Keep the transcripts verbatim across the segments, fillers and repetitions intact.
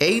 A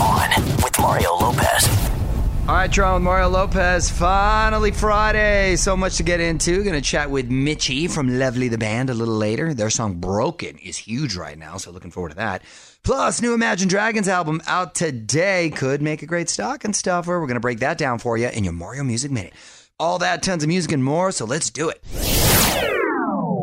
On with Mario Lopez. All right, you're on with Mario Lopez. Finally Friday. So much to get into. Going to chat with Mitchie from Lovely the Band a little later. Their song Broken is huge right now, so looking forward to that. Plus, new Imagine Dragons album out today. Could make a great stocking stuffer. We're going to break that down for you in your Mario Music Minute. All that, tons of music and more, so let's do it.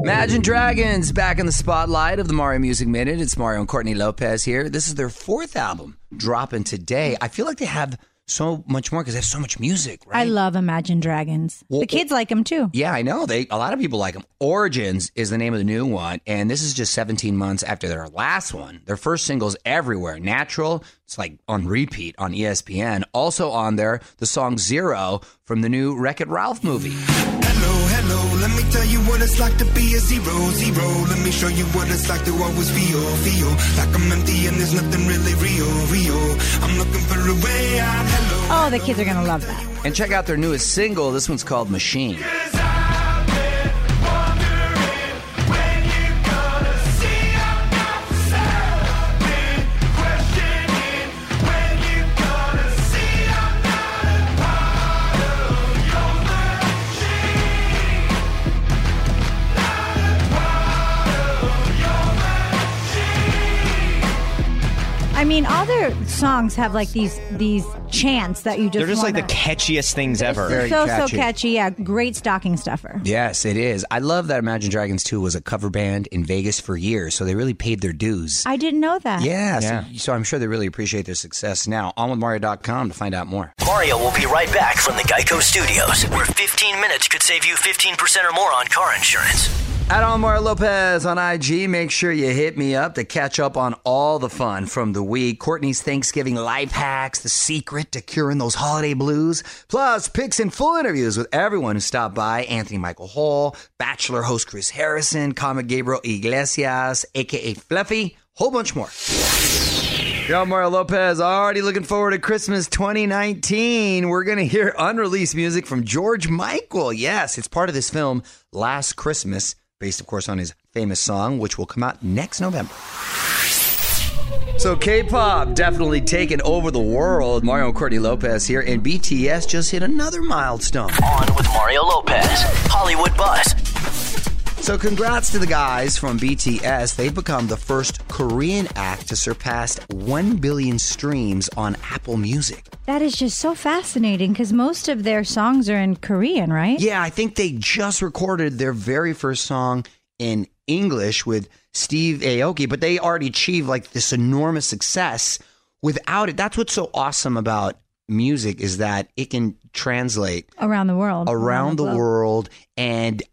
Imagine Dragons back in the spotlight of the Mario Music Minute. It's Mario and Courtney Lopez here. This is their fourth album dropping today. I feel like they have so much more because they have so much music, right? I love Imagine Dragons. Well, the kids well, like them too. Yeah, I know. They a lot of people like them. Origins is the name of the new one, and this is just seventeen months after their last one. Their first single's everywhere. Natural, it's like on repeat on E S P N. Also on there, the song Zero from the new Wreck-It Ralph movie. Hello, hello, let me tell you what it's like to be a zero, zero. Let me show you what it's like to always feel, feel like I'm empty and there's nothing really real, real. I'm looking for a way out. Hello, oh, the kids are going to love that. And check out their newest single. This one's called Machine. I mean, all their songs have like these these chants that you just They're just wanna... like the catchiest things ever. Very so, catchy. so catchy. Yeah, great stocking stuffer. Yes, it is. I love that Imagine Dragons two was a cover band in Vegas for years, so they really paid their dues. I didn't know that. Yeah, yeah. So, so I'm sure they really appreciate their success now. on with mario dot com to find out more. Mario will be right back from the GEICO Studios, where fifteen minutes could save you fifteen percent or more on car insurance. At Omar Lopez on I G, make sure you hit me up to catch up on all the fun from the week. Courtney's Thanksgiving life hacks, the secret to curing those holiday blues, plus picks and full interviews with everyone who stopped by. Anthony Michael Hall, Bachelor host Chris Harrison, comic Gabriel Iglesias, a k a. Fluffy, whole bunch more. Yo, Mario Lopez, already looking forward to Christmas twenty nineteen. We're going to hear unreleased music from George Michael. Yes, it's part of this film, Last Christmas, based, of course, on his famous song, which will come out next November. So K-pop definitely taking over the world. Mario and Courtney Lopez here, and B T S just hit another milestone. On with Mario Lopez, Hollywood Buzz. So congrats to the guys from B T S. They've become the first Korean act to surpass one billion streams on Apple Music. That is just so fascinating because most of their songs are in Korean, right? Yeah, I think they just recorded their very first song in English with Steve Aoki, but they already achieved like this enormous success without it. That's what's so awesome about music is that it can translate around the world, around, around the, the world, and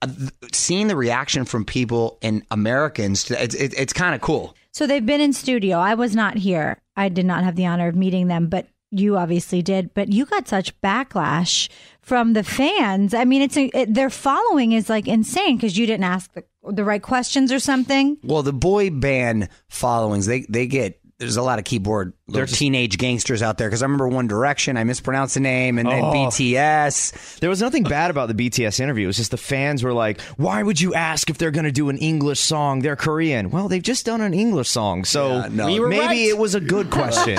seeing the reaction from people and Americans, to, it's, it, it's kind of cool. So they've been in studio. I was not here. I did not have the honor of meeting them, but you obviously did. But you got such backlash from the fans. I mean, it's a, it, their following is like insane because you didn't ask the, the right questions or something. Well, the boy band followings, they they get. There's a lot of keyboard. They're teenage gangsters out there because I remember One Direction. I mispronounced the name, and then oh. B T S. There was nothing bad about the B T S interview. It was just the fans were like, "Why would you ask if they're going to do an English song? They're Korean." Well, they've just done an English song, so yeah, no. we maybe right. it was a good question.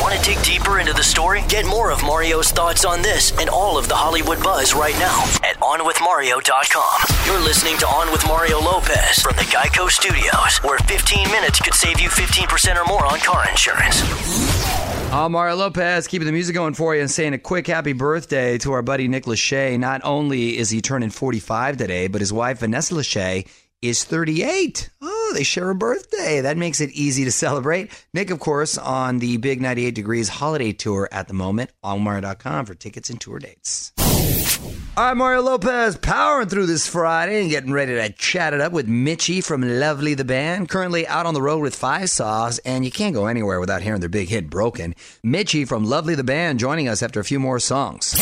Want to dig deeper into the story? Get more of Mario's thoughts on this and all of the Hollywood buzz right now at on with mario dot com. You're listening to On with Mario Lopez from the GEICO Studios, where fifteen minutes could save you fifteen percent or more on car insurance. I'm Mario Lopez, keeping the music going for you and saying a quick happy birthday to our buddy Nick Lachey. Not only is he turning forty-five today, but his wife Vanessa Lachey is thirty-eight. Oh, they share a birthday. That makes it easy to celebrate. Nick, of course, on the Big ninety-eight Degrees holiday tour at the moment, on mario dot com for tickets and tour dates. All right, Mario Lopez, powering through this Friday and getting ready to chat it up with Mitchie from Lovely the Band, currently out on the road with Five Sauce, and you can't go anywhere without hearing their big hit, Broken. Mitchie from Lovely the Band joining us after a few more songs.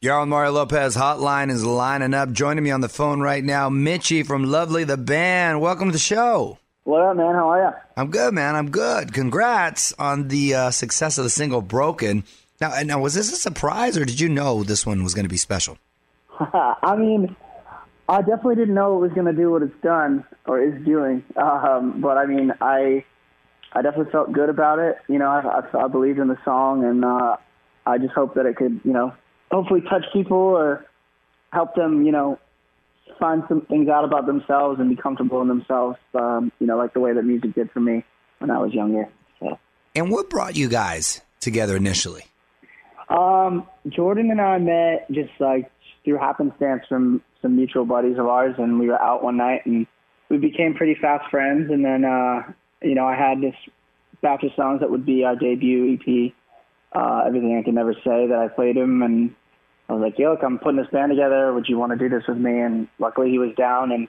Y'all, on Mario Lopez Hotline is lining up. Joining me on the phone right now, Mitchie from Lovely the Band. Welcome to the show. What up, man? How are you? I'm good, man. I'm good. Congrats on the uh, success of the single Broken. Now, now, was this a surprise, or did you know this one was going to be special? I mean, I definitely didn't know it was going to do what it's done or is doing. Um, but, I mean, I I definitely felt good about it. You know, I, I, I believed in the song, and uh, I just hope that it could, you know, hopefully touch people or help them, you know, find some things out about themselves and be comfortable in themselves, um, you know, like the way that music did for me when I was younger. So. And what brought you guys together initially? Um, Jordan and I met just like through happenstance from some mutual buddies of ours, and we were out one night and we became pretty fast friends. And then, uh, you know, I had this batch of songs that would be our debut E P, Uh, Everything I Can Never Say, that I played him, and I was like, yo, look, I'm putting this band together. Would you want to do this with me? And luckily he was down, and a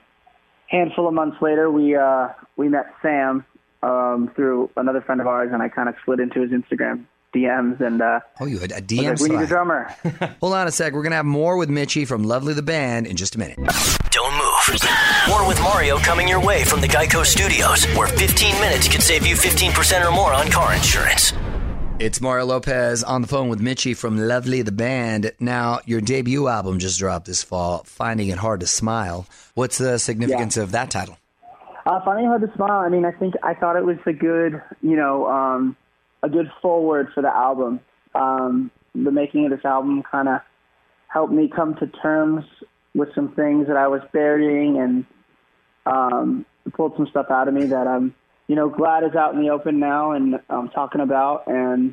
handful of months later, we uh, we met Sam um, through another friend of ours, and I kind of slid into his Instagram D Ms. And, uh, oh, you had a D M like, slide. We need a drummer. Hold on a sec. We're going to have more with Mitchie from Lovely the Band in just a minute. Don't move. More with Mario coming your way from the GEICO Studios, where fifteen minutes could save you fifteen percent or more on car insurance. It's Mario Lopez on the phone with Mitchie from Lovely the Band. Now, your debut album just dropped this fall, Finding It Hard to Smile. What's the significance yeah. of that title? Uh, Finding It Hard to Smile, I mean, I think I thought it was a good, you know, um, a good forward for the album. Um, the making of this album kind of helped me come to terms with some things that I was burying, and um, pulled some stuff out of me that I'm, you know, glad is out in the open now, and I'm um, talking about, and,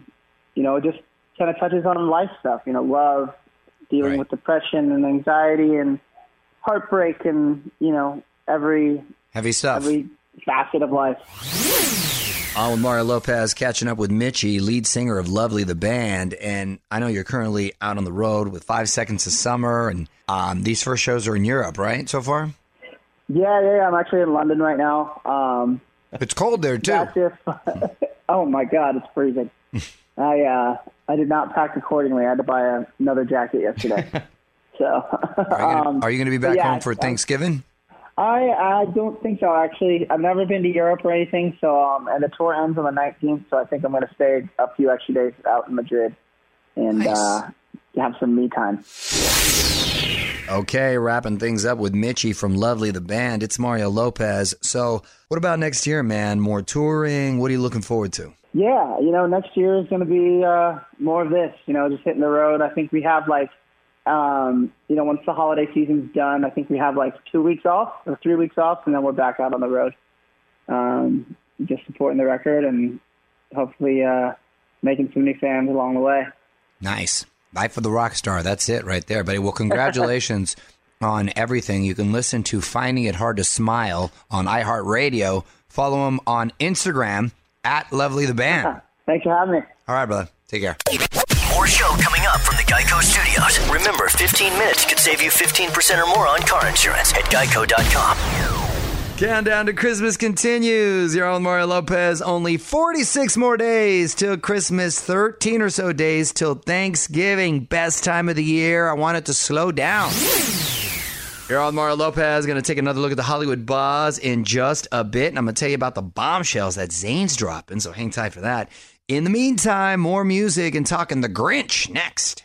you know, it just kind of touches on life stuff, you know, love, dealing right. with depression and anxiety and heartbreak and, you know, every heavy stuff, every facet of life. I'm with Mario Lopez, catching up with Mitchie, lead singer of Lovely the Band, and I know you're currently out on the road with Five Seconds of Summer, and um, these first shows are in Europe, right, so far? Yeah, yeah, yeah. I'm actually in London right now. Um, It's cold there, too. Oh, my God, it's freezing. I uh, I did not pack accordingly. I had to buy another jacket yesterday. So, are you going to be back yeah, home for Thanksgiving? I, I don't think so, actually. I've never been to Europe or anything, so um, and the tour ends on the nineteenth, so I think I'm going to stay a few extra days out in Madrid and nice. uh, have some me time. Okay, wrapping things up with Mitchie from Lovely the Band. It's Mario Lopez. So what about next year, man? More touring? What are you looking forward to? Yeah, you know, next year is going to be uh, more of this, you know, just hitting the road. I think we have, like, Um, you know, once the holiday season's done, I think we have like two weeks off or three weeks off, and then we're back out on the road, um, just supporting the record and hopefully uh, making some new fans along the way. Nice. Life of the rock star. That's it right there, buddy. Well, congratulations on everything. You can listen to Finding It Hard to Smile on iHeartRadio. Follow him on Instagram at Lovely the Band. Yeah. Thanks for having me. All right, brother. Take care. More show coming up from the GEICO Studios. Remember, fifteen minutes could save you fifteen percent or more on car insurance at geico dot com. Countdown to Christmas continues. You're on Mario Lopez. Only forty-six more days till Christmas, thirteen or so days till Thanksgiving. Best time of the year. I want it to slow down. You're on Mario Lopez. Going to take another look at the Hollywood buzz in just a bit. And I'm going to tell you about the bombshells that Zayn's dropping. So hang tight for that. In the meantime, more music and talking The Grinch next.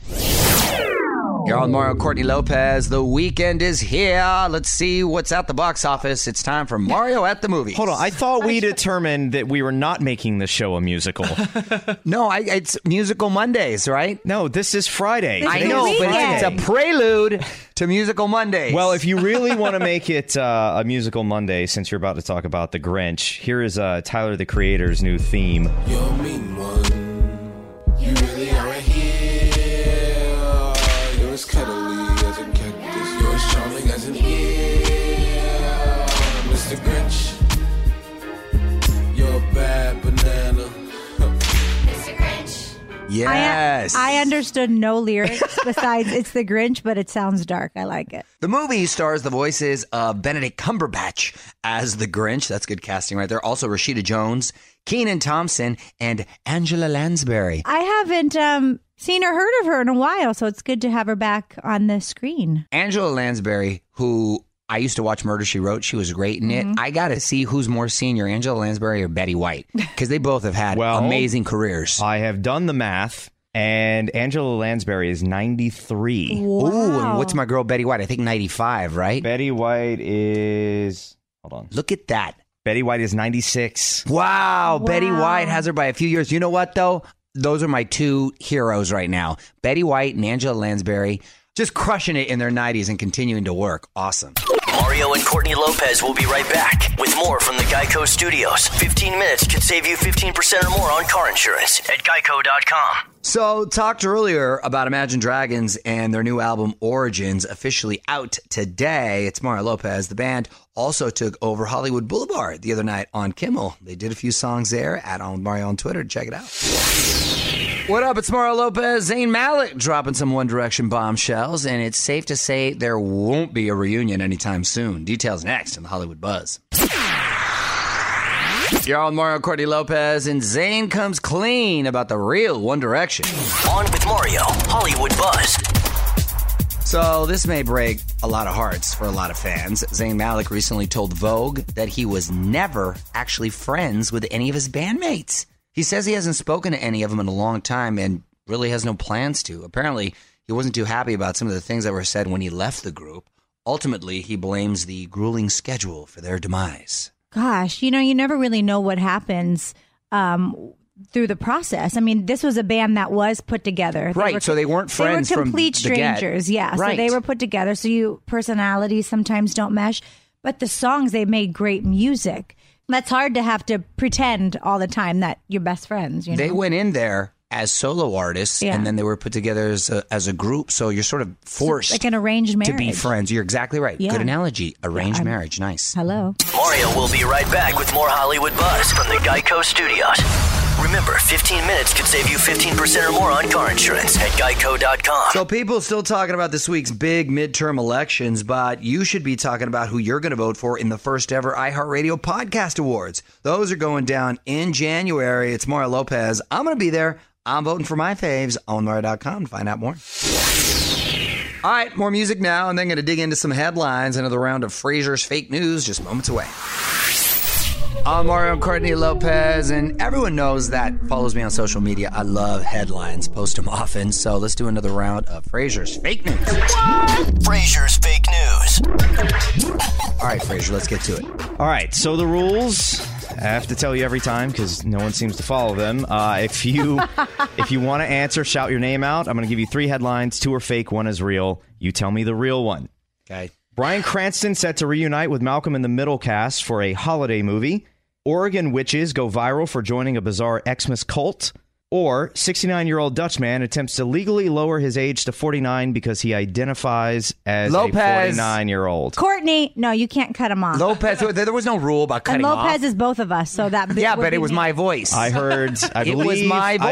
You're on Mario Courtney Lopez. The weekend is here. Let's see what's at the box office. It's time for Mario at the Movies. Hold on. I thought we determined that we were not making this show a musical. No, I, it's Musical Mondays, right? No, this is Friday. This I know, but it's a prelude to Musical Mondays. Well, if you really want to make it uh, a Musical Monday, since you're about to talk about The Grinch, here is uh, Tyler, the Creator's new theme. You're mean one. You really are a Yes. I, I understood no lyrics besides it's the Grinch, but it sounds dark. I like it. The movie stars the voices of Benedict Cumberbatch as the Grinch. That's good casting right there. Also Rashida Jones, Keenan Thompson, and Angela Lansbury. I haven't um, seen or heard of her in a while, so it's good to have her back on the screen. Angela Lansbury, who... I used to watch Murder, She Wrote. She was great in it. Mm-hmm. I got to see who's more senior, Angela Lansbury or Betty White, because they both have had well, amazing careers. I have done the math, and Angela Lansbury is ninety-three. Wow. Ooh, and what's my girl Betty White? I think ninety-five, right? Betty White is... Hold on. Look at that. Betty White is ninety-six. Wow. wow. Betty White has her by a few years. You know what, though? Those are my two heroes right now. Betty White and Angela Lansbury, just crushing it in their nineties and continuing to work. Awesome. Mario and Courtney Lopez will be right back with more from the GEICO Studios. fifteen minutes could save you fifteen percent or more on car insurance at geico dot com. So, talked earlier about Imagine Dragons and their new album Origins, officially out today. It's Mario Lopez. The band also took over Hollywood Boulevard the other night on Kimmel. They did a few songs there. At On Mario on Twitter. Check it out. What up? It's Mario Lopez. Zayn Malik dropping some One Direction bombshells, and it's safe to say there won't be a reunion anytime soon. Details next in the Hollywood Buzz. You're on Mario Courtney Lopez, and Zayn comes clean about the real One Direction. On with Mario, Hollywood Buzz. So this may break a lot of hearts for a lot of fans. Zayn Malik recently told Vogue that he was never actually friends with any of his bandmates. He says he hasn't spoken to any of them in a long time and really has no plans to. Apparently, he wasn't too happy about some of the things that were said when he left the group. Ultimately, he blames the grueling schedule for their demise. Gosh, you know, you never really know what happens um, through the process. I mean, this was a band that was put together. Right, they were, so they weren't friends. They were complete from strangers, the get. yeah. Right. So they were put together, so you personalities sometimes don't mesh. But the songs, they made great music. That's hard to have to pretend all the time that you're best friends. You know? They went in there as solo artists, yeah. and then they were put together as a, as a group. So you're sort of forced, so like an arranged marriage, to be friends. You're exactly right. Yeah. Good analogy. Arranged yeah, marriage. Nice. Hello. Mario will be right back with more Hollywood Buzz from the GEICO Studios. Remember, fifteen minutes could save you fifteen percent or more on car insurance at geico dot com. So people still talking about this week's big midterm elections, but you should be talking about who you're going to vote for in the first ever iHeartRadio Podcast Awards. Those are going down in January. It's Mario Lopez. I'm going to be there. I'm voting for my faves on Mario dot com to find out more. All right, more music now, and then going to dig into some headlines. Another round of Frasier's Fake News just moments away. I'm Mario Courtney Lopez, and everyone knows that follows me on social media. I love headlines, post them often. So let's do another round of Frasier's Fake News. Frasier's Fake News. All right, Frasier, let's get to it. All right, so the rules I have to tell you every time because no one seems to follow them. Uh, if you if you want to answer, shout your name out. I'm going to give you three headlines. Two are fake. One is real. You tell me the real one. Okay. Bryan Cranston set to reunite with Malcolm in the Middle cast for a holiday movie. Oregon witches go viral for joining a bizarre Xmas cult. Or sixty-nine-year-old Dutch man attempts to legally lower his age to forty-nine because he identifies as Lopez. a forty-nine-year-old. Courtney, no, you can't cut him off. Lopez, there was no rule about cutting him off. And Lopez is both of us, so that yeah, but it was me. my voice. I heard. I it believe, was my voice.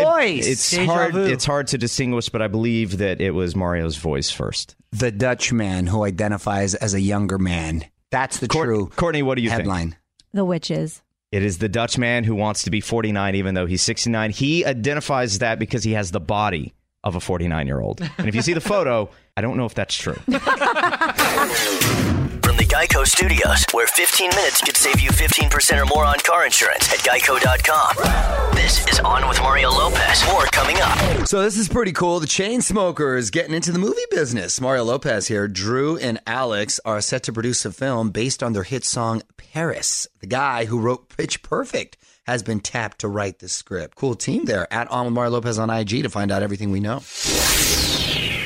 I, it's Deja hard. Vu. It's hard to distinguish, but I believe that it was Mario's voice first. The Dutch man who identifies as a younger man. That's the Court, true Courtney. What do you headline? Think? The witches. It is the Dutch man who wants to be forty-nine even though he's sixty-nine. He identifies that because he has the body of a forty-nine-year-old. And if you see the photo, I don't know if that's true. From the GEICO studios, where fifteen minutes could save you fifteen percent or more on car insurance at geico dot com. This is On with Mario Lopez. More coming up. So this is pretty cool. The Chainsmokers getting into the movie business. Mario Lopez here. Drew and Alex are set to produce a film based on their hit song, Paris. The guy who wrote Pitch Perfect has been tapped to write the script. Cool team there. At On with Mario Lopez on I G to find out everything we know.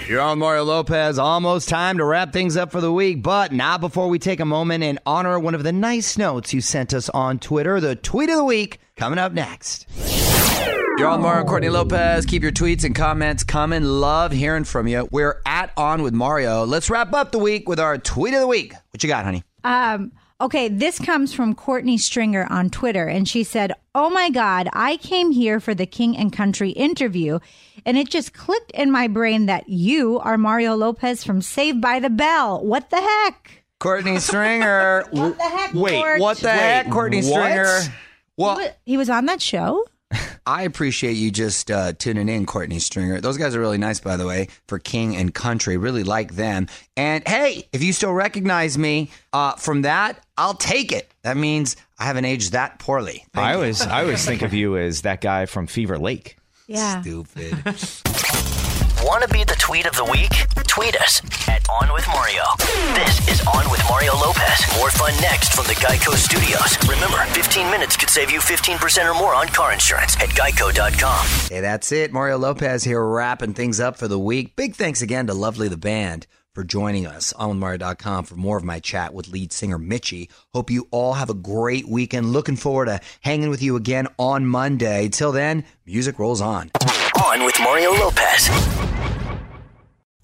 You're on Mario Lopez. Almost time to wrap things up for the week, but not before we take a moment and honor one of the nice notes you sent us on Twitter. The tweet of the week coming up next. You're on Mario and Courtney Lopez. Keep your tweets and comments coming. Love hearing from you. We're at On with Mario. Let's wrap up the week with our tweet of the week. What you got, honey? Um. Okay, this comes from Courtney Stringer on Twitter, and she said, oh my God, I came here for the King and Country interview, and it just clicked in my brain that you are Mario Lopez from Saved by the Bell. What the heck? Courtney Stringer. What the heck, Wait, Court? what the Wait, heck, Courtney Stringer? What? Well, he was on that show? I appreciate you just uh, tuning in, Courtney Stringer. Those guys are really nice, by the way, for King and Country. Really like them. And hey, if you still recognize me uh, from that, I'll take it. That means I haven't aged that poorly. Thank I you. always, I always think of you as that guy from Fever Lake. Yeah. Stupid. Want to be the tweet of the week? Tweet us at On With Mario. This is On With Mario Lopez. More fun next from the GEICO studios. Remember, fifteen minutes could save you fifteen percent or more on car insurance at geico dot com. Hey, that's it. Mario Lopez here wrapping things up for the week. Big thanks again to Lovely the Band for joining us on on with mario dot com for more of my chat with lead singer Mitchie. Hope you all have a great weekend. Looking forward to hanging with you again on Monday. Till then, music rolls on. On with Mario Lopez.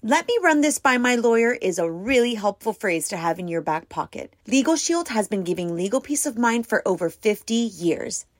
Let me run this by my lawyer is a really helpful phrase to have in your back pocket. LegalShield has been giving legal peace of mind for over fifty years.